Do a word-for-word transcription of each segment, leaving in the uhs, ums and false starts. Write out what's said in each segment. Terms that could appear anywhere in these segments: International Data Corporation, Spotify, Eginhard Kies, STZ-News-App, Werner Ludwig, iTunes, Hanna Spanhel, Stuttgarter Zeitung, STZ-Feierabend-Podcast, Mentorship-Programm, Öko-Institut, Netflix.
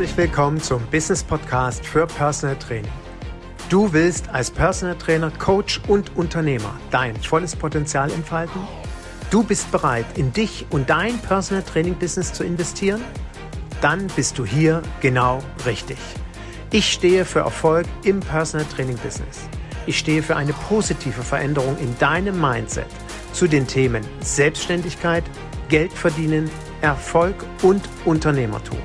Herzlich willkommen zum Business Podcast für Personal Training. Du willst als Personal Trainer, Coach und Unternehmer dein volles Potenzial entfalten? Du bist bereit, in dich und dein Personal Training Business zu investieren? Dann bist du hier genau richtig. Ich stehe für Erfolg im Personal Training Business. Ich stehe für eine positive Veränderung in deinem Mindset zu den Themen Selbstständigkeit, Geld verdienen, Erfolg und Unternehmertum.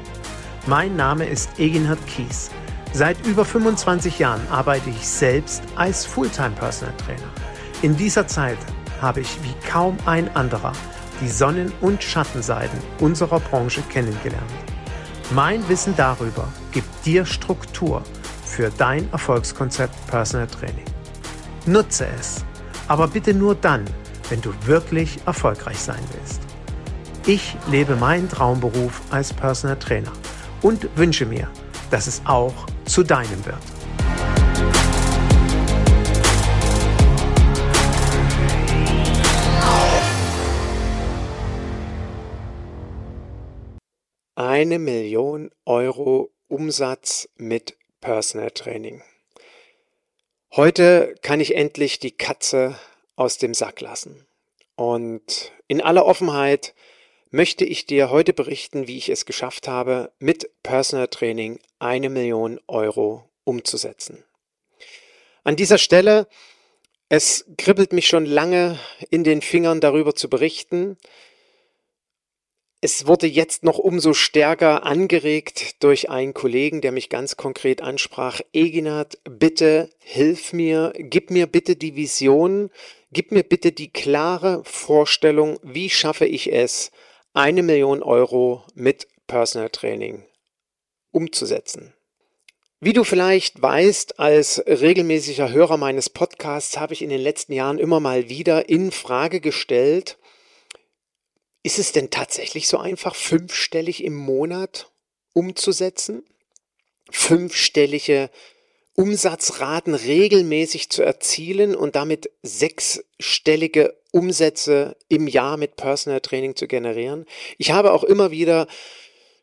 Mein Name ist Eginhard Kies. Seit über fünfundzwanzig Jahren arbeite ich selbst als Fulltime Personal Trainer. In dieser Zeit habe ich wie kaum ein anderer die Sonnen- und Schattenseiten unserer Branche kennengelernt. Mein Wissen darüber gibt dir Struktur für dein Erfolgskonzept Personal Training. Nutze es, aber bitte nur dann, wenn du wirklich erfolgreich sein willst. Ich lebe meinen Traumberuf als Personal Trainer und wünsche mir, dass es auch zu deinem wird. Eine Million Euro Umsatz mit Personal Training. Heute kann ich endlich die Katze aus dem Sack lassen. Und in aller Offenheit möchte ich dir heute berichten, wie ich es geschafft habe, mit Personal Training eine Million Euro umzusetzen. An dieser Stelle, es kribbelt mich schon lange in den Fingern, darüber zu berichten. Es wurde jetzt noch umso stärker angeregt durch einen Kollegen, der mich ganz konkret ansprach. Eginhard, bitte hilf mir, gib mir bitte die Vision, gib mir bitte die klare Vorstellung, wie schaffe ich es, eine Million Euro mit Personal Training umzusetzen. Wie du vielleicht weißt, als regelmäßiger Hörer meines Podcasts habe ich in den letzten Jahren immer mal wieder in Frage gestellt, ist es denn tatsächlich so einfach, fünfstellig im Monat umzusetzen? Fünfstellige Umsatzraten regelmäßig zu erzielen und damit sechsstellige Umsätze im Jahr mit Personal Training zu generieren. Ich habe auch immer wieder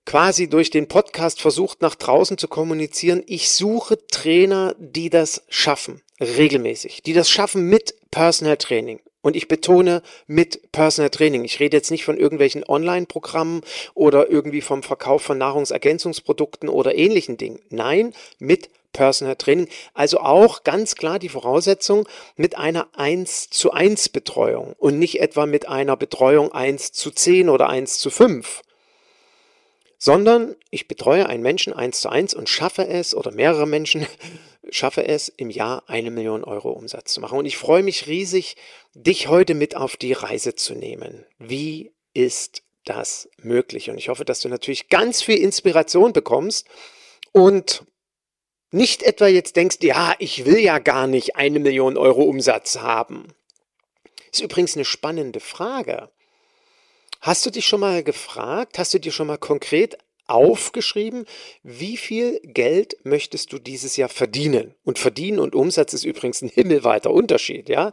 quasi durch den Podcast versucht, nach draußen zu kommunizieren. Ich suche Trainer, die das schaffen, regelmäßig, die das schaffen mit Personal Training. Und ich betone mit Personal Training. Ich rede jetzt nicht von irgendwelchen Online-Programmen oder irgendwie vom Verkauf von Nahrungsergänzungsprodukten oder ähnlichen Dingen. Nein, mit Personal Training, also auch ganz klar die Voraussetzung mit einer eins zu eins Betreuung und nicht etwa mit einer Betreuung eins zu zehn oder eins zu fünf, sondern ich betreue einen Menschen eins zu eins und schaffe es oder mehrere Menschen schaffe es im Jahr eine Million Euro Umsatz zu machen. Und ich freue mich riesig, dich heute mit auf die Reise zu nehmen. Wie ist das möglich? Und ich hoffe, dass du natürlich ganz viel Inspiration bekommst und nicht etwa jetzt denkst, ja, ich will ja gar nicht eine Million Euro Umsatz haben. Ist übrigens eine spannende Frage. Hast du dich schon mal gefragt, hast du dir schon mal konkret aufgeschrieben, wie viel Geld möchtest du dieses Jahr verdienen? Und Verdienen und Umsatz ist übrigens ein himmelweiter Unterschied, ja?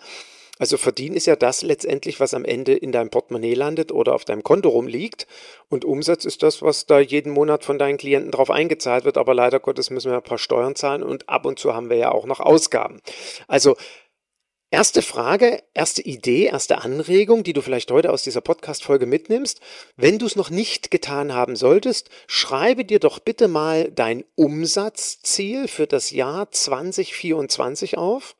Also Verdienen ist ja das letztendlich, was am Ende in deinem Portemonnaie landet oder auf deinem Konto rumliegt. Und Umsatz ist das, was da jeden Monat von deinen Klienten drauf eingezahlt wird. Aber leider Gottes müssen wir ein paar Steuern zahlen und ab und zu haben wir ja auch noch Ausgaben. Also erste Frage, erste Idee, erste Anregung, die du vielleicht heute aus dieser Podcast-Folge mitnimmst. Wenn du es noch nicht getan haben solltest, schreibe dir doch bitte mal dein Umsatzziel für das Jahr zwanzig vierundzwanzig auf.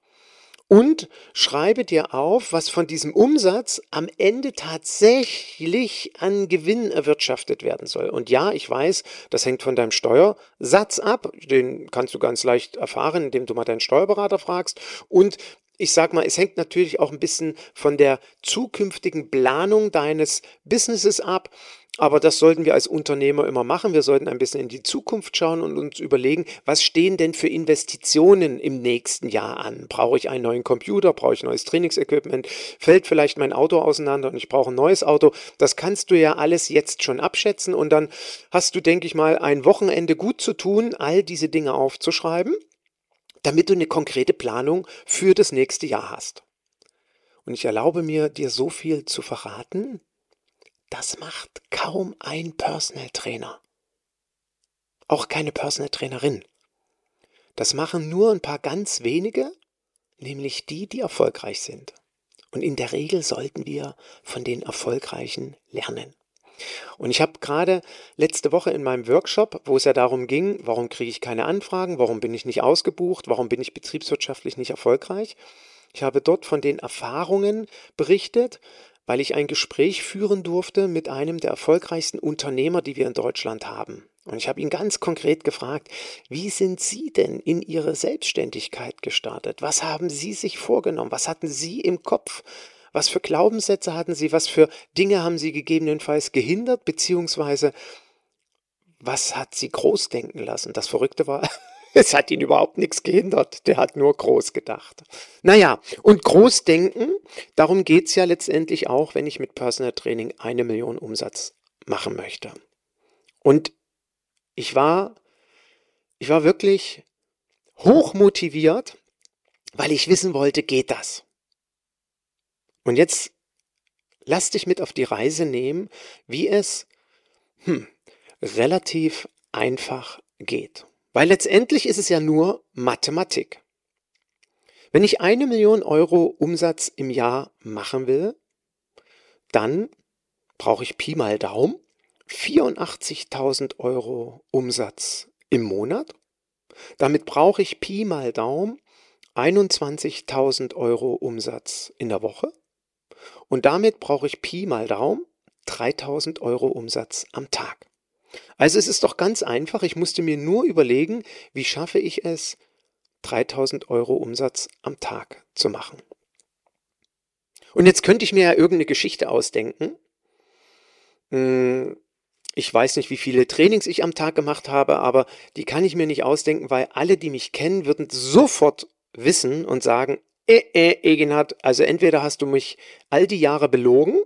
Und schreibe dir auf, was von diesem Umsatz am Ende tatsächlich an Gewinn erwirtschaftet werden soll. Und ja, ich weiß, das hängt von deinem Steuersatz ab. Den kannst du ganz leicht erfahren, indem du mal deinen Steuerberater fragst. Und ich sag mal, es hängt natürlich auch ein bisschen von der zukünftigen Planung deines Businesses ab. Aber das sollten wir als Unternehmer immer machen. Wir sollten ein bisschen in die Zukunft schauen und uns überlegen, was stehen denn für Investitionen im nächsten Jahr an? Brauche ich einen neuen Computer? Brauche ich neues Trainingsequipment? Fällt vielleicht mein Auto auseinander und ich brauche ein neues Auto? Das kannst du ja alles jetzt schon abschätzen und dann hast du, denke ich mal, ein Wochenende gut zu tun, all diese Dinge aufzuschreiben, damit du eine konkrete Planung für das nächste Jahr hast. Und ich erlaube mir, dir so viel zu verraten. Das macht kaum ein Personal Trainer. auch keine Personal Trainerin. Das machen nur ein paar ganz wenige, nämlich die, die erfolgreich sind. Und in der Regel sollten wir von den Erfolgreichen lernen. Und ich habe gerade letzte Woche in meinem Workshop, wo es ja darum ging, warum kriege ich keine Anfragen, warum bin ich nicht ausgebucht, warum bin ich betriebswirtschaftlich nicht erfolgreich. Ich habe dort von den Erfahrungen berichtet, weil ich ein Gespräch führen durfte mit einem der erfolgreichsten Unternehmer, die wir in Deutschland haben. Und ich habe ihn ganz konkret gefragt, wie sind Sie denn in Ihre Selbstständigkeit gestartet? Was haben Sie sich vorgenommen? Was hatten Sie im Kopf? Was für Glaubenssätze hatten Sie? Was für Dinge haben Sie gegebenenfalls gehindert? Beziehungsweise, was hat Sie groß denken lassen? Das Verrückte war, es hat ihn überhaupt nichts gehindert. Der hat nur groß gedacht. Naja, und groß denken, darum geht es ja letztendlich auch, wenn ich mit Personal Training eine Million Umsatz machen möchte. Und ich war, ich war wirklich hoch motiviert, weil ich wissen wollte, geht das? Und jetzt lass dich mit auf die Reise nehmen, wie es hm, relativ einfach geht. Weil letztendlich ist es ja nur Mathematik. Wenn ich eine Million Euro Umsatz im Jahr machen will, dann brauche ich Pi mal Daumen vierundachtzigtausend Euro Umsatz im Monat. Damit brauche ich Pi mal Daumen einundzwanzigtausend Euro Umsatz in der Woche. Und damit brauche ich Pi mal Daumen dreitausend Euro Umsatz am Tag. Also es ist doch ganz einfach, ich musste mir nur überlegen, wie schaffe ich es, dreitausend Euro Umsatz am Tag zu machen. Und jetzt könnte ich mir ja irgendeine Geschichte ausdenken. Ich weiß nicht, wie viele Trainings ich am Tag gemacht habe, aber die kann ich mir nicht ausdenken, weil alle, die mich kennen, würden sofort wissen und sagen, Äh, äh, Eginhard, also entweder hast du mich all die Jahre belogen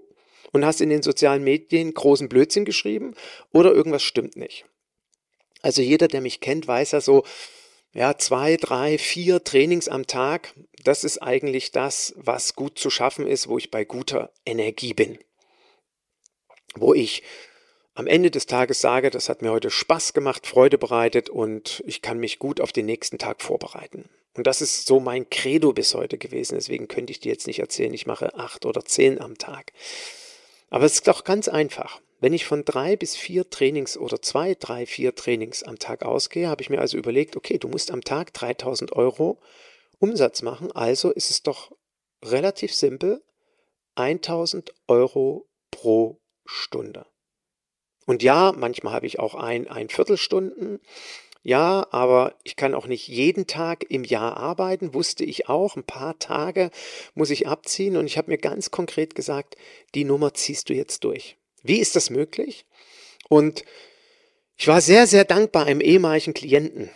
und hast in den sozialen Medien großen Blödsinn geschrieben oder irgendwas stimmt nicht. Also jeder, der mich kennt, weiß ja so, ja, zwei, drei, vier Trainings am Tag, das ist eigentlich das, was gut zu schaffen ist, wo ich bei guter Energie bin. Wo ich am Ende des Tages sage, das hat mir heute Spaß gemacht, Freude bereitet und ich kann mich gut auf den nächsten Tag vorbereiten. Und das ist so mein Credo bis heute gewesen. Deswegen könnte ich dir jetzt nicht erzählen, ich mache acht oder zehn am Tag. Aber es ist doch ganz einfach. Wenn ich von drei bis vier Trainings oder zwei, drei, vier Trainings am Tag ausgehe, habe ich mir also überlegt, okay, du musst am Tag dreitausend Euro Umsatz machen. Also ist es doch relativ simpel, tausend Euro pro Stunde. Und ja, manchmal habe ich auch ein, ein Viertelstunden. Ja, aber ich kann auch nicht jeden Tag im Jahr arbeiten, wusste ich auch. Ein paar Tage muss ich abziehen und ich habe mir ganz konkret gesagt, die Nummer ziehst du jetzt durch. Wie ist das möglich? Und ich war sehr, sehr dankbar einem ehemaligen Klienten.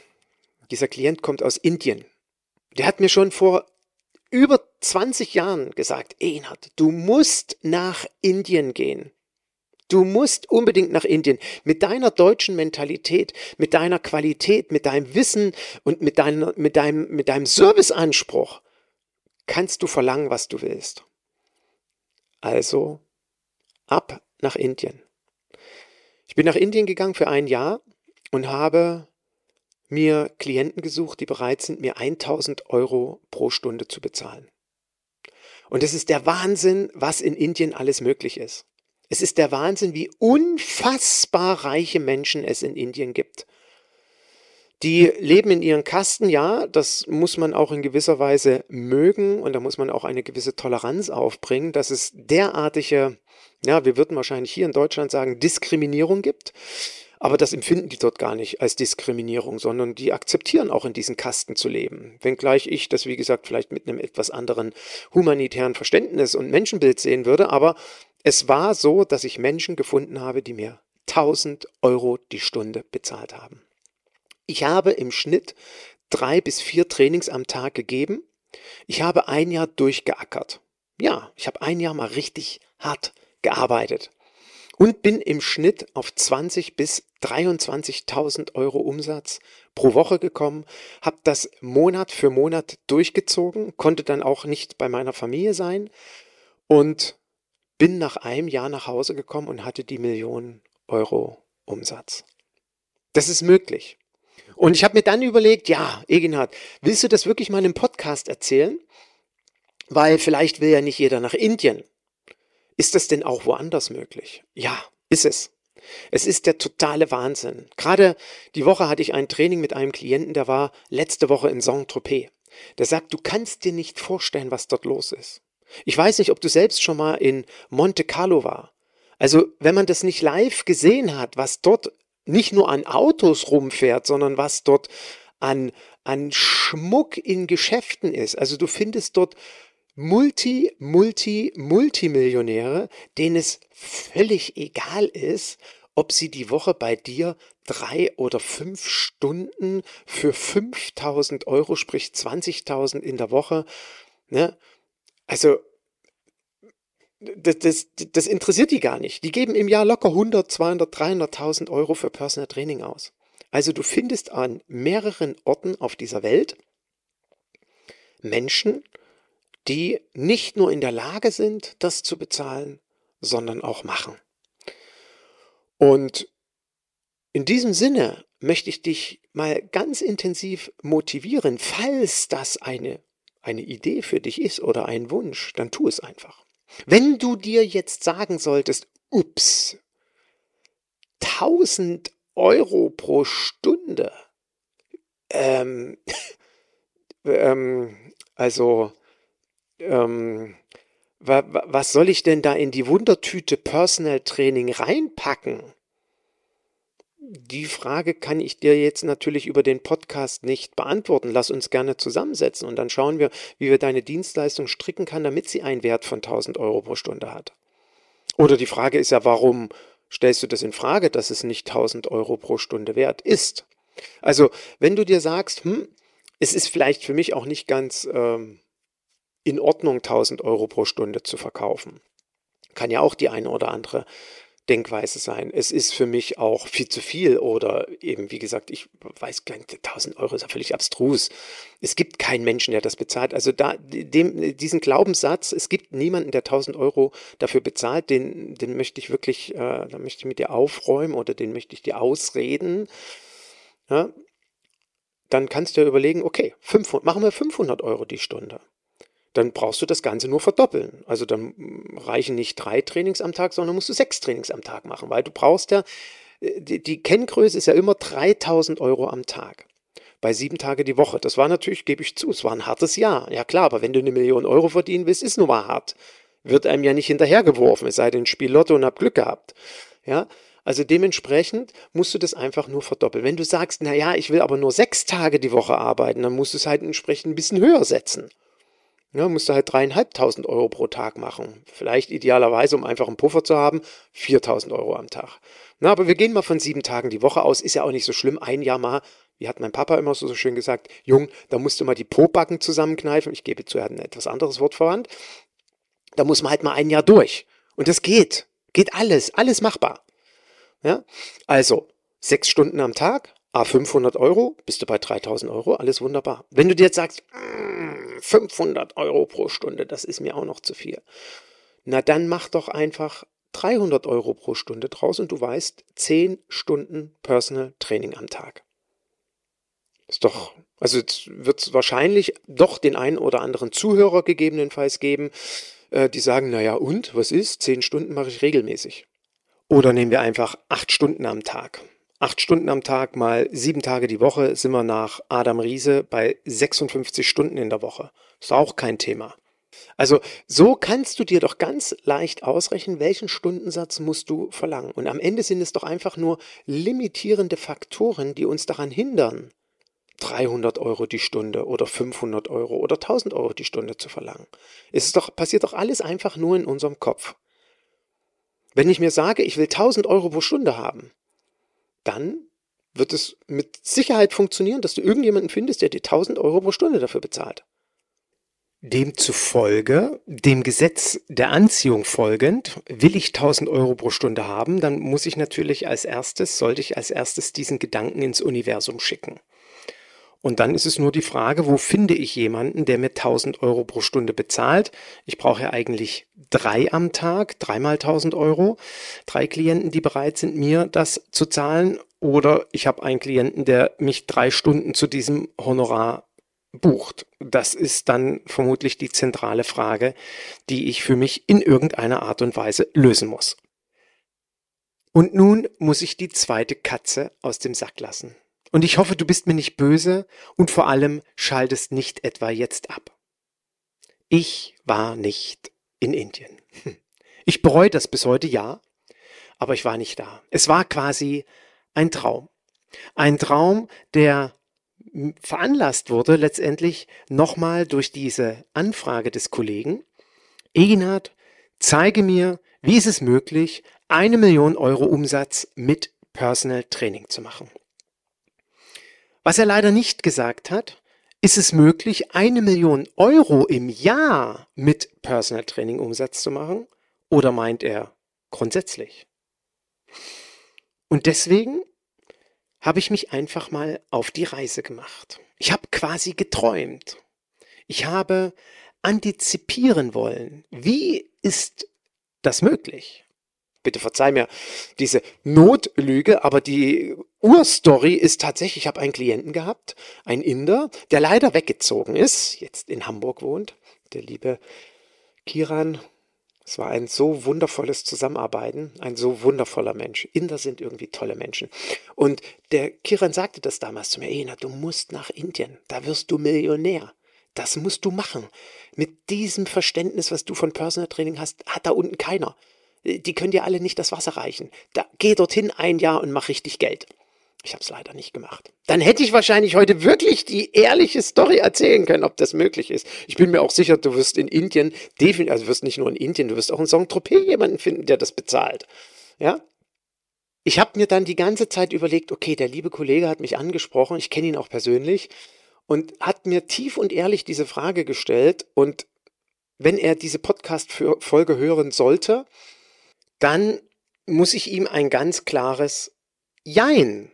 Dieser Klient kommt aus Indien. Der hat mir schon vor über zwanzig Jahren gesagt, Eginhard, du musst nach Indien gehen. Du musst unbedingt nach Indien. Mit deiner deutschen Mentalität, mit deiner Qualität, mit deinem Wissen und mit, deiner, mit, deinem, mit deinem Serviceanspruch kannst du verlangen, was du willst. Also ab nach Indien. Ich bin nach Indien gegangen für ein Jahr und habe mir Klienten gesucht, die bereit sind, mir tausend Euro pro Stunde zu bezahlen. Und es ist der Wahnsinn, was in Indien alles möglich ist. Es ist der Wahnsinn, wie unfassbar reiche Menschen es in Indien gibt. Die leben in ihren Kasten, ja, das muss man auch in gewisser Weise mögen und da muss man auch eine gewisse Toleranz aufbringen, dass es derartige, ja, wir würden wahrscheinlich hier in Deutschland sagen, Diskriminierung gibt, aber das empfinden die dort gar nicht als Diskriminierung, sondern die akzeptieren auch in diesen Kasten zu leben. Wenngleich ich das, wie gesagt, vielleicht mit einem etwas anderen humanitären Verständnis und Menschenbild sehen würde, aber es war so, dass ich Menschen gefunden habe, die mir tausend Euro die Stunde bezahlt haben. Ich habe im Schnitt drei bis vier Trainings am Tag gegeben. Ich habe ein Jahr durchgeackert. Ja, ich habe ein Jahr mal richtig hart gearbeitet und bin im Schnitt auf zwanzigtausend bis dreiundzwanzigtausend Euro Umsatz pro Woche gekommen, habe das Monat für Monat durchgezogen, konnte dann auch nicht bei meiner Familie sein und bin nach einem Jahr nach Hause gekommen und hatte die Millionen Euro Umsatz. Das ist möglich. Und ich habe mir dann überlegt, ja, Eginhard, willst du das wirklich mal in einem Podcast erzählen? Weil vielleicht will ja nicht jeder nach Indien. Ist das denn auch woanders möglich? Ja, ist es. Es ist der totale Wahnsinn. Gerade die Woche hatte ich ein Training mit einem Klienten, der war letzte Woche in Saint-Tropez. Der sagt, du kannst dir nicht vorstellen, was dort los ist. Ich weiß nicht, ob du selbst schon mal in Monte Carlo war. Also, wenn man das nicht live gesehen hat, was dort nicht nur an Autos rumfährt, sondern was dort an, an Schmuck in Geschäften ist. Also, du findest dort Multi, Multi, Multimillionäre, denen es völlig egal ist, ob sie die Woche bei dir drei oder fünf Stunden für fünftausend Euro, sprich zwanzigtausend in der Woche, ne? Also, das, das, das interessiert die gar nicht. Die geben im Jahr locker hundert, zweihundert, dreihunderttausend Euro für Personal Training aus. Also du findest an mehreren Orten auf dieser Welt Menschen, die nicht nur in der Lage sind, das zu bezahlen, sondern auch machen. Und in diesem Sinne möchte ich dich mal ganz intensiv motivieren, falls das eine eine Idee für dich ist oder ein Wunsch, dann tu es einfach. Wenn du dir jetzt sagen solltest, ups, tausend Euro pro Stunde, ähm, ähm, also, ähm, wa, wa, was soll ich denn da in die Wundertüte Personal Training reinpacken? Die Frage kann ich dir jetzt natürlich über den Podcast nicht beantworten. Lass uns gerne zusammensetzen und dann schauen wir, wie wir deine Dienstleistung stricken kann, damit sie einen Wert von tausend Euro pro Stunde hat. Oder die Frage ist ja, warum stellst du das in Frage, dass es nicht tausend Euro pro Stunde wert ist? Also, wenn du dir sagst, hm, es ist vielleicht für mich auch nicht ganz ähm, in Ordnung, tausend Euro pro Stunde zu verkaufen. Kann ja auch die eine oder andere Denkweise sein. Es ist für mich auch viel zu viel oder eben, wie gesagt, ich weiß gar nicht, tausend Euro ist ja völlig abstrus. Es gibt keinen Menschen, der das bezahlt. Also da dem, diesen Glaubenssatz, es gibt niemanden, der tausend Euro dafür bezahlt, den, den möchte ich wirklich, äh, da möchte ich mit dir aufräumen oder den möchte ich dir ausreden. Ja? Dann kannst du ja überlegen, okay, fünfhundert, machen wir fünfhundert Euro die Stunde. Dann brauchst du das Ganze nur verdoppeln. Also dann reichen nicht drei Trainings am Tag, sondern musst du sechs Trainings am Tag machen, weil du brauchst ja, die, die Kenngröße ist ja immer dreitausend Euro am Tag, bei sieben Tage die Woche. Das war natürlich, gebe ich zu, es war ein hartes Jahr. Ja klar, aber wenn du eine Million Euro verdienen willst, ist nun mal hart. Wird einem ja nicht hinterhergeworfen, es sei denn, spiel Lotto und hab Glück gehabt. Ja, also dementsprechend musst du das einfach nur verdoppeln. Wenn du sagst, naja, ich will aber nur sechs Tage die Woche arbeiten, dann musst du es halt entsprechend ein bisschen höher setzen. Ja, musst du halt dreitausendfünfhundert Euro pro Tag machen. Vielleicht idealerweise, um einfach einen Puffer zu haben, viertausend Euro am Tag. Na, aber wir gehen mal von sieben Tagen die Woche aus. Ist ja auch nicht so schlimm. Ein Jahr mal, wie hat mein Papa immer so, so schön gesagt, Jung, da musst du mal die Pobacken zusammenkneifen. Ich gebe zu, er hat ein etwas anderes Wort verwandt. Da muss man halt mal ein Jahr durch. Und das geht. Geht alles. Alles machbar. Ja? Also, sechs Stunden am Tag, fünfhundert Euro, bist du bei dreitausend Euro. Alles wunderbar. Wenn du dir jetzt sagst, fünfhundert Euro pro Stunde, das ist mir auch noch zu viel. Na dann mach doch einfach dreihundert Euro pro Stunde draus und du weißt, zehn Stunden Personal Training am Tag. Ist doch, also wird es wahrscheinlich doch den einen oder anderen Zuhörer gegebenenfalls geben, äh, die sagen, naja und, was ist? zehn Stunden mache ich regelmäßig. Oder nehmen wir einfach acht Stunden am Tag. Acht Stunden am Tag mal sieben Tage die Woche sind wir nach Adam Riese bei sechsundfünfzig Stunden in der Woche. Ist auch kein Thema. Also so kannst du dir doch ganz leicht ausrechnen, welchen Stundensatz musst du verlangen. Und am Ende sind es doch einfach nur limitierende Faktoren, die uns daran hindern, dreihundert Euro die Stunde oder fünfhundert Euro oder tausend Euro die Stunde zu verlangen. Es ist doch, passiert doch alles einfach nur in unserem Kopf. Wenn ich mir sage, ich will tausend Euro pro Stunde haben, dann wird es mit Sicherheit funktionieren, dass du irgendjemanden findest, der dir tausend Euro pro Stunde dafür bezahlt. Demzufolge, dem Gesetz der Anziehung folgend, will ich tausend Euro pro Stunde haben, dann muss ich natürlich als erstes, sollte ich als erstes diesen Gedanken ins Universum schicken. Und dann ist es nur die Frage, wo finde ich jemanden, der mir tausend Euro pro Stunde bezahlt? Ich brauche ja eigentlich drei am Tag, dreimal tausend Euro, drei Klienten, die bereit sind, mir das zu zahlen. Oder ich habe einen Klienten, der mich drei Stunden zu diesem Honorar bucht. Das ist dann vermutlich die zentrale Frage, die ich für mich in irgendeiner Art und Weise lösen muss. Und nun muss ich die zweite Katze aus dem Sack lassen. Und ich hoffe, du bist mir nicht böse und vor allem schaltest nicht etwa jetzt ab. Ich war nicht in Indien. Ich bereue das bis heute, ja, aber ich war nicht da. Es war quasi ein Traum. Ein Traum, der veranlasst wurde letztendlich nochmal durch diese Anfrage des Kollegen: Eginhard, zeige mir, wie ist es möglich, eine Million Euro Umsatz mit Personal Training zu machen. Was er leider nicht gesagt hat, ist es möglich, eine Million Euro im Jahr mit Personal Training Umsatz zu machen? Oder meint er grundsätzlich? Und deswegen habe ich mich einfach mal auf die Reise gemacht. Ich habe quasi geträumt. Ich habe antizipieren wollen. Wie ist das möglich? Bitte verzeih mir diese Notlüge, aber die Urstory ist tatsächlich, ich habe einen Klienten gehabt, einen Inder, der leider weggezogen ist, jetzt in Hamburg wohnt, der liebe Kiran. Es war ein so wundervolles Zusammenarbeiten, ein so wundervoller Mensch. Inder sind irgendwie tolle Menschen. Und der Kiran sagte das damals zu mir: Ey, na, du musst nach Indien, da wirst du Millionär. Das musst du machen. Mit diesem Verständnis, was du von Personal Training hast, hat da unten keiner. Die können dir alle nicht das Wasser reichen. Da, geh dorthin ein Jahr und mach richtig Geld. Ich habe es leider nicht gemacht. Dann hätte ich wahrscheinlich heute wirklich die ehrliche Story erzählen können, ob das möglich ist. Ich bin mir auch sicher, du wirst in Indien, definitiv, also du wirst nicht nur in Indien, du wirst auch in Saint-Tropez jemanden finden, der das bezahlt. Ja? Ich habe mir dann die ganze Zeit überlegt, okay, der liebe Kollege hat mich angesprochen, ich kenne ihn auch persönlich und hat mir tief und ehrlich diese Frage gestellt. Und wenn er diese Podcast-Folge hören sollte, dann muss ich ihm ein ganz klares Jein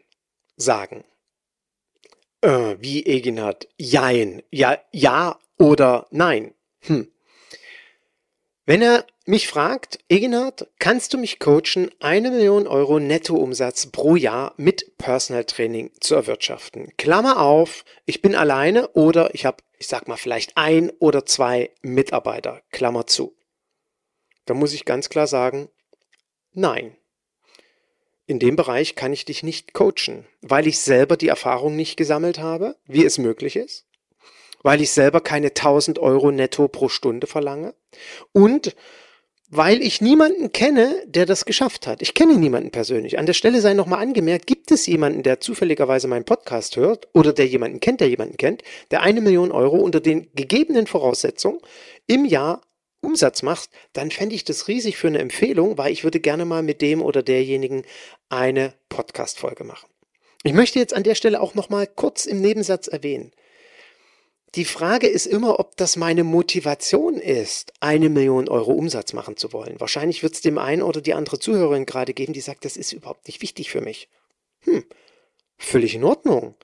sagen. Äh, wie Eginhard, Jein, ja, ja oder nein. Hm. Wenn er mich fragt, Eginhard, kannst du mich coachen, eine Million Euro Nettoumsatz pro Jahr mit Personal Training zu erwirtschaften? Klammer auf, ich bin alleine oder ich habe, ich sag mal, vielleicht ein oder zwei Mitarbeiter, Klammer zu. Da muss ich ganz klar sagen, nein. In dem Bereich kann ich dich nicht coachen, weil ich selber die Erfahrung nicht gesammelt habe, wie es möglich ist, weil ich selber keine tausend Euro netto pro Stunde verlange und weil ich niemanden kenne, der das geschafft hat. Ich kenne niemanden persönlich. An der Stelle sei nochmal angemerkt, gibt es jemanden, der zufälligerweise meinen Podcast hört oder der jemanden kennt, der jemanden kennt, der eine Million Euro unter den gegebenen Voraussetzungen im Jahr Umsatz machst, dann fände ich das riesig für eine Empfehlung, weil ich würde gerne mal mit dem oder derjenigen eine Podcast-Folge machen. Ich möchte jetzt an der Stelle auch nochmal kurz im Nebensatz erwähnen. Die Frage ist immer, ob das meine Motivation ist, eine Million Euro Umsatz machen zu wollen. Wahrscheinlich wird es dem einen oder die andere Zuhörerin gerade geben, die sagt, das ist überhaupt nicht wichtig für mich. Hm, völlig in Ordnung.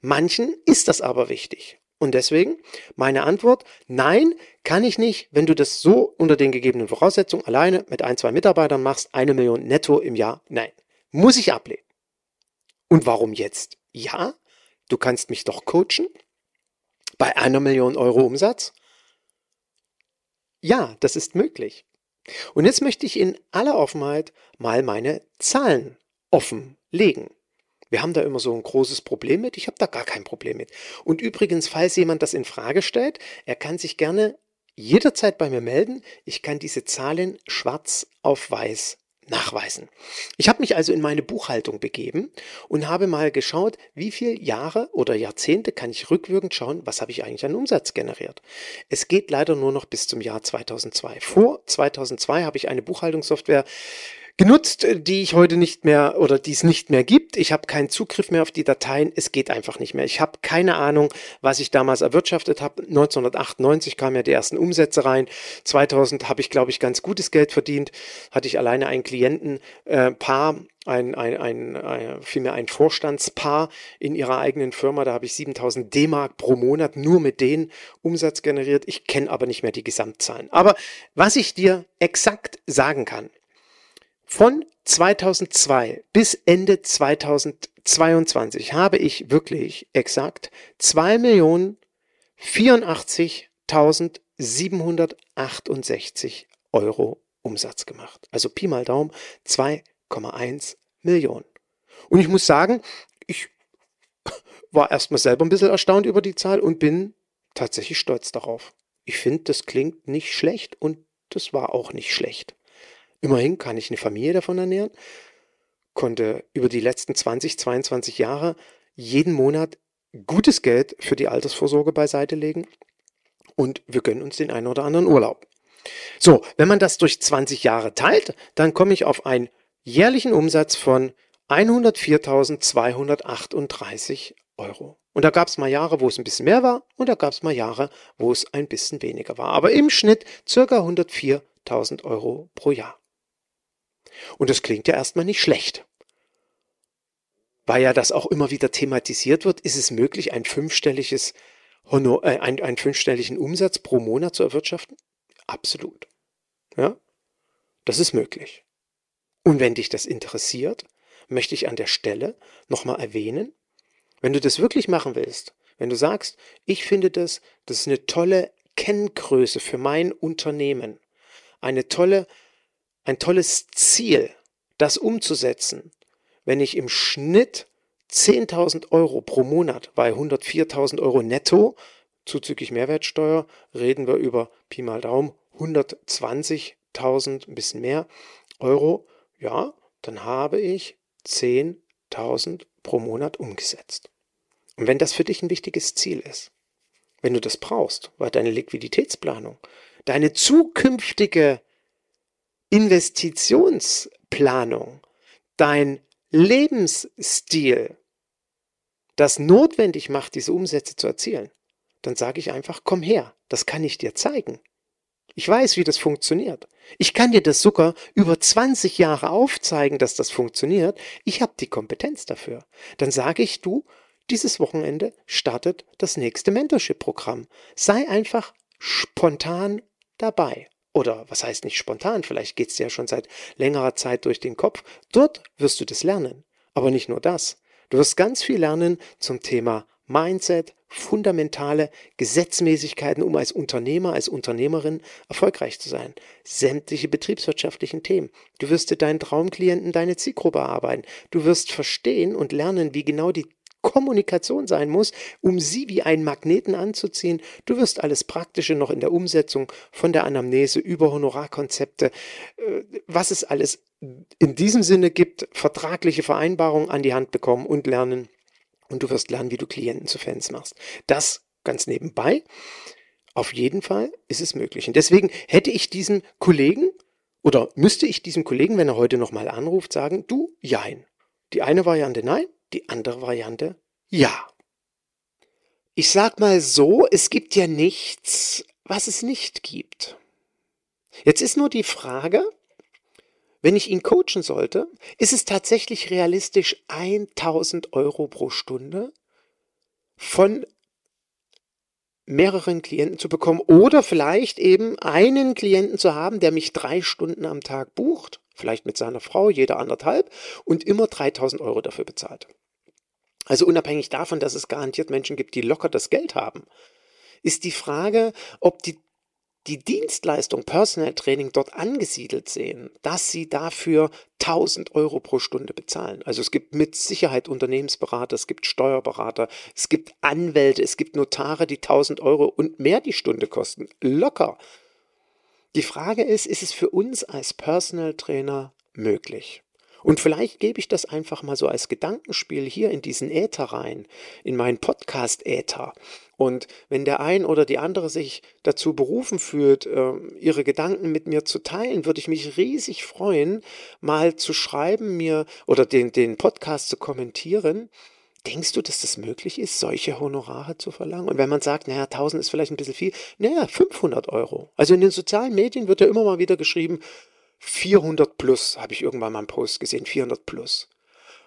Manchen ist das aber wichtig. Und deswegen meine Antwort, nein, kann ich nicht, wenn du das so unter den gegebenen Voraussetzungen alleine mit ein, zwei Mitarbeitern machst, eine Million netto im Jahr, nein, muss ich ablehnen. Und warum jetzt? Ja, du kannst mich doch coachen bei einer Million Euro Umsatz. Ja, das ist möglich. Und jetzt möchte ich in aller Offenheit mal meine Zahlen offenlegen. Wir haben da immer so ein großes Problem mit. Ich habe da gar kein Problem mit. Und übrigens, falls jemand das in Frage stellt, er kann sich gerne jederzeit bei mir melden. Ich kann diese Zahlen schwarz auf weiß nachweisen. Ich habe mich also in meine Buchhaltung begeben und habe mal geschaut, wie viele Jahre oder Jahrzehnte kann ich rückwirkend schauen, was habe ich eigentlich an Umsatz generiert. Es geht leider nur noch bis zum Jahr zweitausendzwei. Vor zweitausendzwei habe ich eine Buchhaltungssoftware genutzt, die ich heute nicht mehr oder die es nicht mehr gibt. Ich habe keinen Zugriff mehr auf die Dateien. Es geht einfach nicht mehr. Ich habe keine Ahnung, was ich damals erwirtschaftet habe. neunzehnhundertachtundneunzig kamen ja die ersten Umsätze rein. zweitausend habe ich, glaube ich, ganz gutes Geld verdient. Hatte ich alleine einen Klientenpaar, äh, ein, ein, ein, ein, vielmehr ein Vorstandspaar in ihrer eigenen Firma. Da habe ich siebentausend D-Mark pro Monat nur mit denen Umsatz generiert. Ich kenne aber nicht mehr die Gesamtzahlen. Aber was ich dir exakt sagen kann, von zweitausendzwei bis Ende zweitausendzweiundzwanzig habe ich wirklich exakt zwei Millionen vierundachtzigtausendsiebenhundertachtundsechzig Euro Umsatz gemacht. Also Pi mal Daumen zwei Komma eins Millionen. Und ich muss sagen, ich war erstmal selber ein bisschen erstaunt über die Zahl und bin tatsächlich stolz darauf. Ich finde, das klingt nicht schlecht und das war auch nicht schlecht. Immerhin kann ich eine Familie davon ernähren, konnte über die letzten zwanzig, zweiundzwanzig Jahre jeden Monat gutes Geld für die Altersvorsorge beiseite legen und wir gönnen uns den einen oder anderen Urlaub. So, wenn man das durch zwanzig Jahre teilt, dann komme ich auf einen jährlichen Umsatz von hundertviertausendzweihundertachtunddreißig Euro. Und da gab es mal Jahre, wo es ein bisschen mehr war und da gab es mal Jahre, wo es ein bisschen weniger war. Aber im Schnitt ca. hundertviertausend Euro pro Jahr. Und das klingt ja erstmal nicht schlecht. Weil ja das auch immer wieder thematisiert wird, ist es möglich, ein fünfstelliges Honor, äh, einen, einen fünfstelligen Umsatz pro Monat zu erwirtschaften? Absolut. Ja? Das ist möglich. Und wenn dich das interessiert, möchte ich an der Stelle nochmal erwähnen, wenn du das wirklich machen willst, wenn du sagst, ich finde das, das ist eine tolle Kenngröße für mein Unternehmen, eine tolle Ein tolles Ziel, das umzusetzen, wenn ich im Schnitt zehntausend Euro pro Monat bei hundertviertausend Euro netto, zuzüglich Mehrwertsteuer, reden wir über Pi mal Daumen hundertzwanzigtausend, ein bisschen mehr Euro, ja, dann habe ich zehntausend pro Monat umgesetzt. Und wenn das für dich ein wichtiges Ziel ist, wenn du das brauchst, weil deine Liquiditätsplanung, deine zukünftige Investitionsplanung, dein Lebensstil, das notwendig macht, diese Umsätze zu erzielen, dann sage ich einfach, komm her, das kann ich dir zeigen. Ich weiß, wie das funktioniert. Ich kann dir das sogar über zwanzig Jahre aufzeigen, dass das funktioniert. Ich habe die Kompetenz dafür. Dann sage ich, du, dieses Wochenende startet das nächste Mentorship-Programm. Sei einfach spontan dabei. Oder was heißt nicht spontan, vielleicht geht es dir ja schon seit längerer Zeit durch den Kopf. Dort wirst du das lernen. Aber nicht nur das. Du wirst ganz viel lernen zum Thema Mindset, fundamentale Gesetzmäßigkeiten, um als Unternehmer, als Unternehmerin erfolgreich zu sein. Sämtliche betriebswirtschaftlichen Themen. Du wirst dir deinen Traumklienten, deine Zielgruppe erarbeiten. Du wirst verstehen und lernen, wie genau die Kommunikation sein muss, um sie wie einen Magneten anzuziehen. Du wirst alles Praktische noch in der Umsetzung von der Anamnese über Honorarkonzepte, was es alles in diesem Sinne gibt, vertragliche Vereinbarungen an die Hand bekommen und lernen. Und du wirst lernen, wie du Klienten zu Fans machst. Das ganz nebenbei. Auf jeden Fall ist es möglich. Und deswegen hätte ich diesen Kollegen oder müsste ich diesem Kollegen, wenn er heute nochmal anruft, sagen, du, jein. Die eine Variante nein. Die andere Variante, ja. Ich sag mal so, es gibt ja nichts, was es nicht gibt. Jetzt ist nur die Frage, wenn ich ihn coachen sollte, ist es tatsächlich realistisch, tausend Euro pro Stunde von mehreren Klienten zu bekommen oder vielleicht eben einen Klienten zu haben, der mich drei Stunden am Tag bucht, vielleicht mit seiner Frau, jeder anderthalb und immer dreitausend Euro dafür bezahlt. Also unabhängig davon, dass es garantiert Menschen gibt, die locker das Geld haben, ist die Frage, ob die, die Dienstleistung Personal Training dort angesiedelt sehen, dass sie dafür tausend Euro pro Stunde bezahlen. Also es gibt mit Sicherheit Unternehmensberater, es gibt Steuerberater, es gibt Anwälte, es gibt Notare, die tausend Euro und mehr die Stunde kosten. Locker. Die Frage ist, ist es für uns als Personal Trainer möglich? Und vielleicht gebe ich das einfach mal so als Gedankenspiel hier in diesen Äther rein, in meinen Podcast-Äther. Und wenn der ein oder die andere sich dazu berufen fühlt, ihre Gedanken mit mir zu teilen, würde ich mich riesig freuen, mal zu schreiben mir oder den, den Podcast zu kommentieren. Denkst du, dass das möglich ist, solche Honorare zu verlangen? Und wenn man sagt, naja, tausend ist vielleicht ein bisschen viel, naja, fünfhundert Euro. Also in den sozialen Medien wird ja immer mal wieder geschrieben, vierhundert plus, habe ich irgendwann mal einen Post gesehen, vierhundert plus.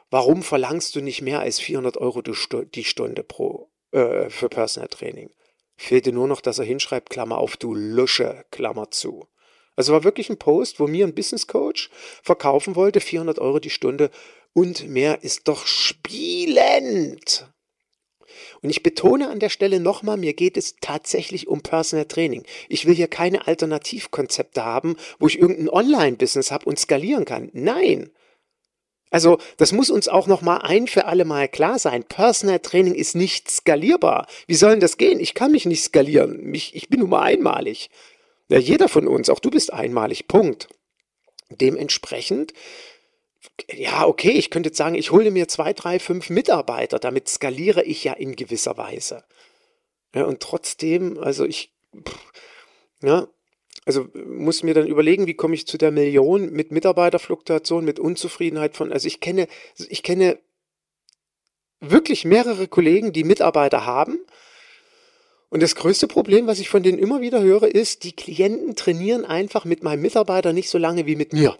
Warum verlangst du nicht mehr als vierhundert Euro die Stunde pro, äh, für Personal Training? Fehlte nur noch, dass er hinschreibt, Klammer auf, du Lusche, Klammer zu. Also war wirklich ein Post, wo mir ein Business Coach verkaufen wollte, vierhundert Euro die Stunde und mehr ist doch spielend. Und ich betone an der Stelle nochmal, mir geht es tatsächlich um Personal Training. Ich will hier keine Alternativkonzepte haben, wo ich irgendein Online-Business habe und skalieren kann. Nein! Also das muss uns auch nochmal ein für alle Mal klar sein. Personal Training ist nicht skalierbar. Wie soll denn das gehen? Ich kann mich nicht skalieren. Mich, ich bin nun mal einmalig. Ja, jeder von uns, auch du bist einmalig, Punkt. Dementsprechend... Ja, okay, ich könnte jetzt sagen, ich hole mir zwei, drei, fünf Mitarbeiter, damit skaliere ich ja in gewisser Weise. Ja, und trotzdem, also ich, pff, ja, also muss mir dann überlegen, wie komme ich zu der Million mit Mitarbeiterfluktuation, mit Unzufriedenheit von, also ich kenne, ich kenne wirklich mehrere Kollegen, die Mitarbeiter haben. Und das größte Problem, was ich von denen immer wieder höre, ist, die Klienten trainieren einfach mit meinem Mitarbeiter nicht so lange wie mit mir.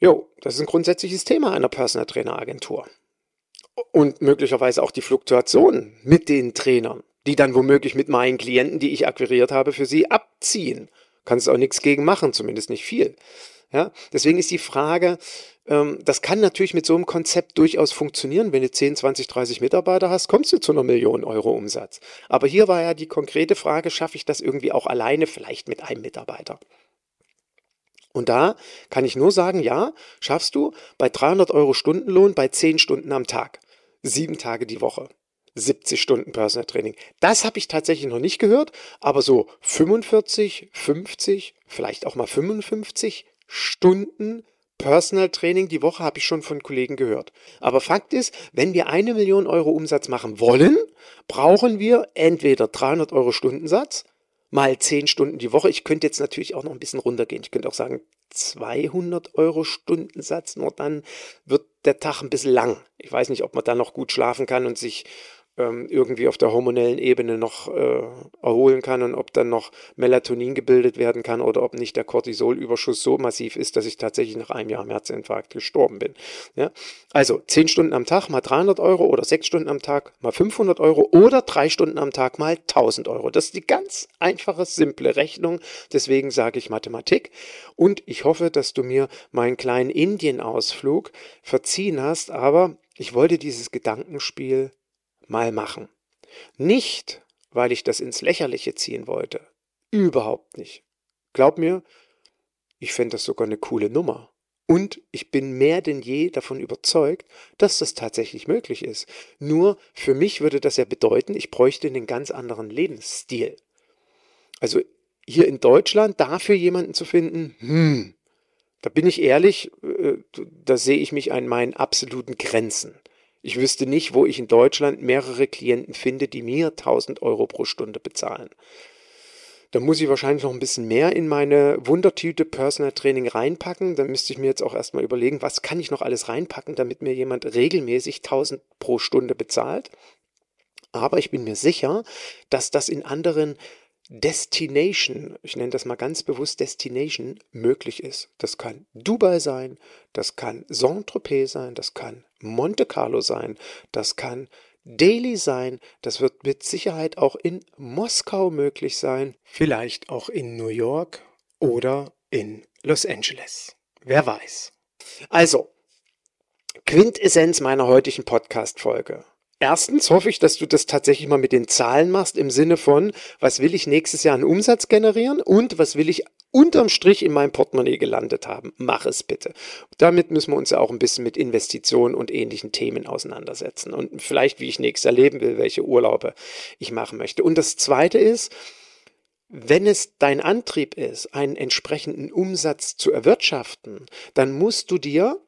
Jo, das ist ein grundsätzliches Thema einer Personal Trainer Agentur. Und möglicherweise auch die Fluktuation mit den Trainern, die dann womöglich mit meinen Klienten, die ich akquiriert habe, für sie abziehen. Kannst auch nichts gegen machen, zumindest nicht viel. Ja, deswegen ist die Frage, ähm, das kann natürlich mit so einem Konzept durchaus funktionieren. Wenn du zehn, zwanzig, dreißig Mitarbeiter hast, kommst du zu einer Million Euro Umsatz. Aber hier war ja die konkrete Frage, schaffe ich das irgendwie auch alleine, vielleicht mit einem Mitarbeiter? Und da kann ich nur sagen, ja, schaffst du bei dreihundert Euro Stundenlohn bei zehn Stunden am Tag, sieben Tage die Woche, siebzig Stunden Personal Training. Das habe ich tatsächlich noch nicht gehört, aber so fünfundvierzig, fünfzig, vielleicht auch mal fünfundfünfzig Stunden Personal Training die Woche habe ich schon von Kollegen gehört. Aber Fakt ist, wenn wir eine Million Euro Umsatz machen wollen, brauchen wir entweder dreihundert Euro Stundensatz, mal zehn Stunden die Woche. Ich könnte jetzt natürlich auch noch ein bisschen runtergehen. Ich könnte auch sagen, zweihundert Euro Stundensatz, nur dann wird der Tag ein bisschen lang. Ich weiß nicht, ob man dann noch gut schlafen kann und sich ähm, irgendwie auf der hormonellen Ebene noch äh, erholen kann und ob dann noch Melatonin gebildet werden kann oder ob nicht der Cortisolüberschuss so massiv ist, dass ich tatsächlich nach einem Jahr am Herzinfarkt gestorben bin. Ja? Also zehn Stunden am Tag mal dreihundert Euro oder sechs Stunden am Tag mal fünfhundert Euro oder drei Stunden am Tag mal tausend Euro. Das ist die ganz einfache, simple Rechnung. Deswegen sage ich Mathematik. Und ich hoffe, dass du mir meinen kleinen Indien-Ausflug verziehen hast, aber ich wollte dieses Gedankenspiel mal machen. Nicht, weil ich das ins Lächerliche ziehen wollte. Überhaupt nicht. Glaub mir, ich fände das sogar eine coole Nummer. Und ich bin mehr denn je davon überzeugt, dass das tatsächlich möglich ist. Nur für mich würde das ja bedeuten, ich bräuchte einen ganz anderen Lebensstil. Also hier in Deutschland dafür jemanden zu finden, hm, da bin ich ehrlich, da sehe ich mich an meinen absoluten Grenzen. Ich wüsste nicht, wo ich in Deutschland mehrere Klienten finde, die mir tausend Euro pro Stunde bezahlen. Da muss ich wahrscheinlich noch ein bisschen mehr in meine Wundertüte Personal Training reinpacken. Dann müsste ich mir jetzt auch erstmal überlegen, was kann ich noch alles reinpacken, damit mir jemand regelmäßig tausend pro Stunde bezahlt. Aber ich bin mir sicher, dass das in anderen Destination, ich nenne das mal ganz bewusst Destination, möglich ist. Das kann Dubai sein, das kann Saint-Tropez sein, das kann Monte Carlo sein, das kann Delhi sein, das wird mit Sicherheit auch in Moskau möglich sein, vielleicht auch in New York oder in Los Angeles. Wer weiß. Also, Quintessenz meiner heutigen Podcast-Folge. Erstens hoffe ich, dass du das tatsächlich mal mit den Zahlen machst, im Sinne von, was will ich nächstes Jahr an Umsatz generieren und was will ich unterm Strich in meinem Portemonnaie gelandet haben. Mach es bitte. Damit müssen wir uns ja auch ein bisschen mit Investitionen und ähnlichen Themen auseinandersetzen und vielleicht, wie ich nächstes Jahr leben will, welche Urlaube ich machen möchte. Und das Zweite ist, Wenn es dein Antrieb ist, einen entsprechenden Umsatz zu erwirtschaften, dann musst du dir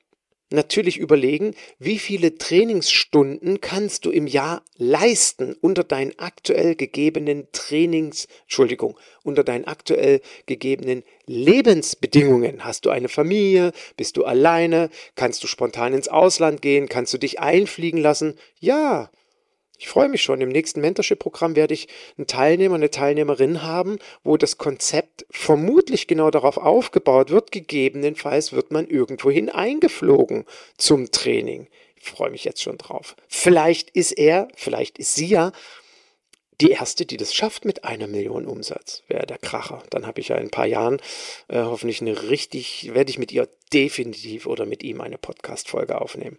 natürlich überlegen, wie viele Trainingsstunden kannst du im Jahr leisten unter deinen aktuell gegebenen Trainings, Entschuldigung, unter deinen aktuell gegebenen Lebensbedingungen. Hast du eine Familie? Bist du alleine? Kannst du spontan ins Ausland gehen? Kannst du dich einfliegen lassen? Ja, ich freue mich schon. Im nächsten Mentorship-Programm werde ich einen Teilnehmer, eine Teilnehmerin haben, wo das Konzept vermutlich genau darauf aufgebaut wird. Gegebenenfalls wird man irgendwohin eingeflogen zum Training. Ich freue mich jetzt schon drauf. Vielleicht ist er, vielleicht ist sie ja die Erste, die das schafft mit einer Million Umsatz. Wäre der Kracher. Dann habe ich ja in ein paar Jahren äh, hoffentlich eine richtig, werde ich mit ihr definitiv oder mit ihm eine Podcast-Folge aufnehmen.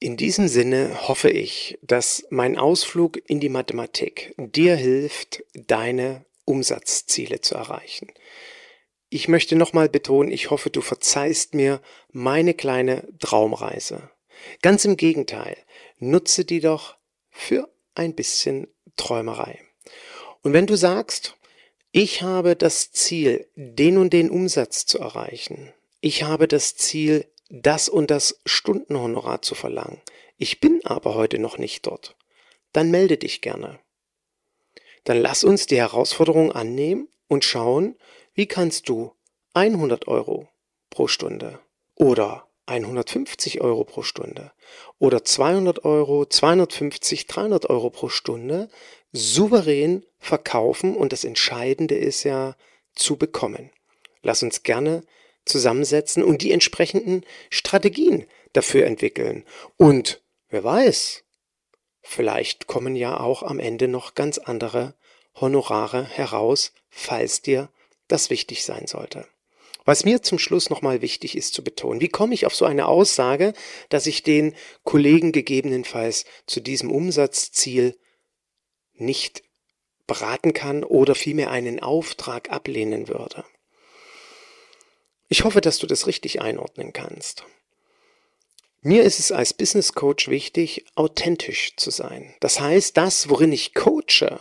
In diesem Sinne hoffe ich, dass mein Ausflug in die Mathematik dir hilft, deine Umsatzziele zu erreichen. Ich möchte nochmal betonen, ich hoffe, du verzeihst mir meine kleine Traumreise. Ganz im Gegenteil, nutze die doch für ein bisschen Träumerei. Und wenn du sagst, ich habe das Ziel, den und den Umsatz zu erreichen, ich habe das Ziel, das und das Stundenhonorar zu verlangen. Ich bin aber heute noch nicht dort. Dann melde dich gerne. Dann lass uns die Herausforderung annehmen und schauen, wie kannst du hundert Euro pro Stunde oder hundertfünfzig Euro pro Stunde oder zweihundert Euro, zweihundertfünfzig, dreihundert Euro pro Stunde souverän verkaufen, und das Entscheidende ist ja, zu bekommen. Lass uns gerne zusammensetzen und die entsprechenden Strategien dafür entwickeln. Und wer weiß, vielleicht kommen ja auch am Ende noch ganz andere Honorare heraus, falls dir das wichtig sein sollte. Was mir zum Schluss nochmal wichtig ist zu betonen: Wie komme ich auf so eine Aussage, dass ich den Kollegen gegebenenfalls zu diesem Umsatzziel nicht beraten kann oder vielmehr einen Auftrag ablehnen würde? Ich hoffe, dass du das richtig einordnen kannst. Mir ist es als Business Coach wichtig, authentisch zu sein. Das heißt, das, worin ich coache,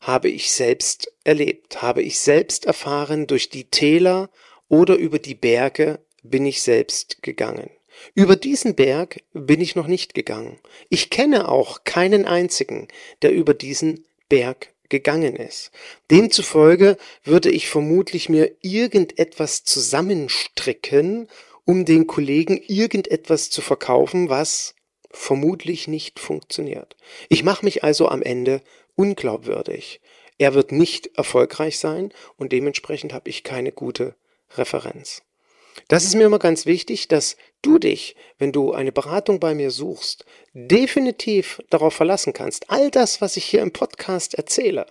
habe ich selbst erlebt, habe ich selbst erfahren, durch die Täler oder über die Berge bin ich selbst gegangen. Über diesen Berg bin ich noch nicht gegangen. Ich kenne auch keinen einzigen, der über diesen Berg gegangen ist. Demzufolge würde ich vermutlich mir irgendetwas zusammenstricken, um den Kollegen irgendetwas zu verkaufen, was vermutlich nicht funktioniert. Ich mache mich also am Ende unglaubwürdig. Er wird nicht erfolgreich sein und dementsprechend habe ich keine gute Referenz. Das ist mir immer ganz wichtig, dass du dich, wenn du eine Beratung bei mir suchst, definitiv darauf verlassen kannst. All das, was ich hier im Podcast erzähle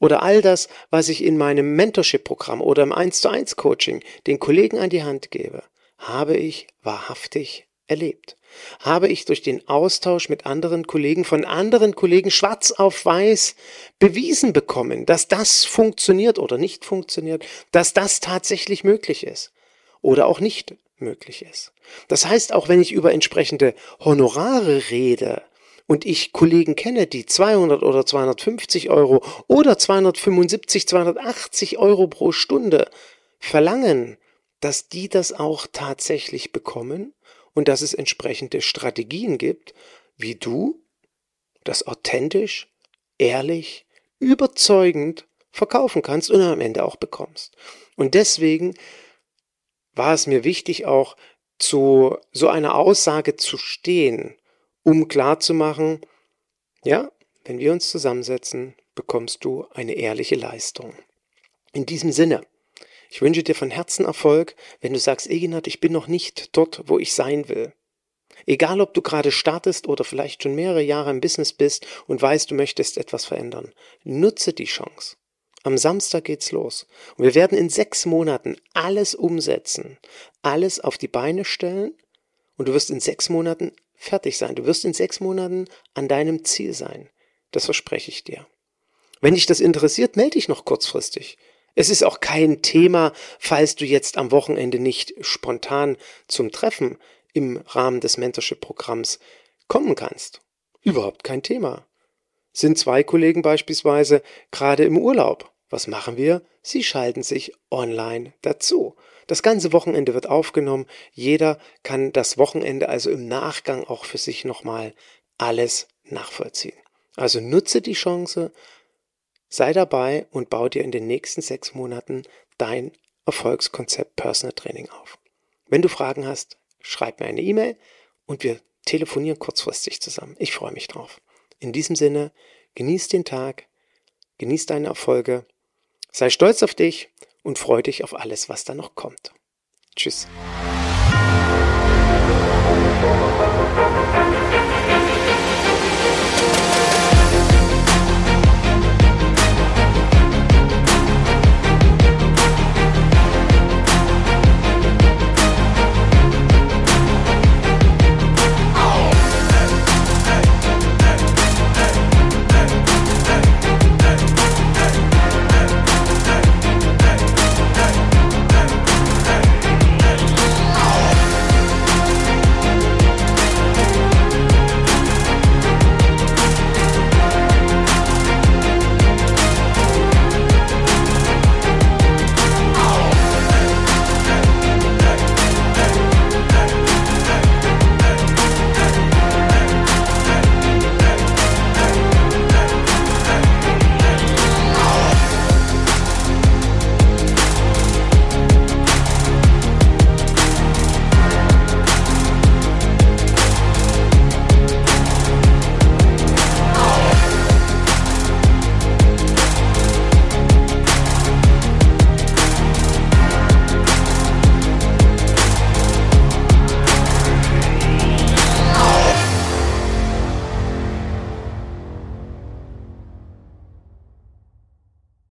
oder all das, was ich in meinem Mentorship-Programm oder im eins zu eins Coaching den Kollegen an die Hand gebe, habe ich wahrhaftig erlebt. Habe ich durch den Austausch mit anderen Kollegen, von anderen Kollegen schwarz auf weiß bewiesen bekommen, dass das funktioniert oder nicht funktioniert, dass das tatsächlich möglich ist oder auch nicht möglich ist. Das heißt, auch wenn ich über entsprechende Honorare rede und ich Kollegen kenne, die zweihundert oder zweihundertfünfzig Euro oder zweihundertfünfundsiebzig, zweihundertachtzig Euro pro Stunde verlangen, dass die das auch tatsächlich bekommen und dass es entsprechende Strategien gibt, wie du das authentisch, ehrlich, überzeugend verkaufen kannst und am Ende auch bekommst. Und deswegen war es mir wichtig, auch zu so einer Aussage zu stehen, um klarzumachen, ja, wenn wir uns zusammensetzen, bekommst du eine ehrliche Leistung. In diesem Sinne, ich wünsche dir von Herzen Erfolg, wenn du sagst, Eginhard, ich bin noch nicht dort, wo ich sein will. Egal, ob du gerade startest oder vielleicht schon mehrere Jahre im Business bist und weißt, du möchtest etwas verändern. Nutze die Chance. Am Samstag geht's los. Und wir werden in sechs Monaten alles umsetzen, alles auf die Beine stellen und du wirst in sechs Monaten fertig sein. Du wirst in sechs Monaten an deinem Ziel sein. Das verspreche ich dir. Wenn dich das interessiert, melde dich noch kurzfristig. Es ist auch kein Thema, falls du jetzt am Wochenende nicht spontan zum Treffen im Rahmen des Mentorship-Programms kommen kannst. Überhaupt kein Thema. Sind zwei Kollegen beispielsweise gerade im Urlaub? Was machen wir? Sie schalten sich online dazu. Das ganze Wochenende wird aufgenommen. Jeder kann das Wochenende also im Nachgang auch für sich nochmal alles nachvollziehen. Also nutze die Chance, sei dabei und bau dir in den nächsten sechs Monaten dein Erfolgskonzept Personal Training auf. Wenn du Fragen hast, schreib mir eine E-Mail und wir telefonieren kurzfristig zusammen. Ich freue mich drauf. In diesem Sinne, genieß den Tag, genieß deine Erfolge, sei stolz auf dich und freu dich auf alles, was da noch kommt. Tschüss.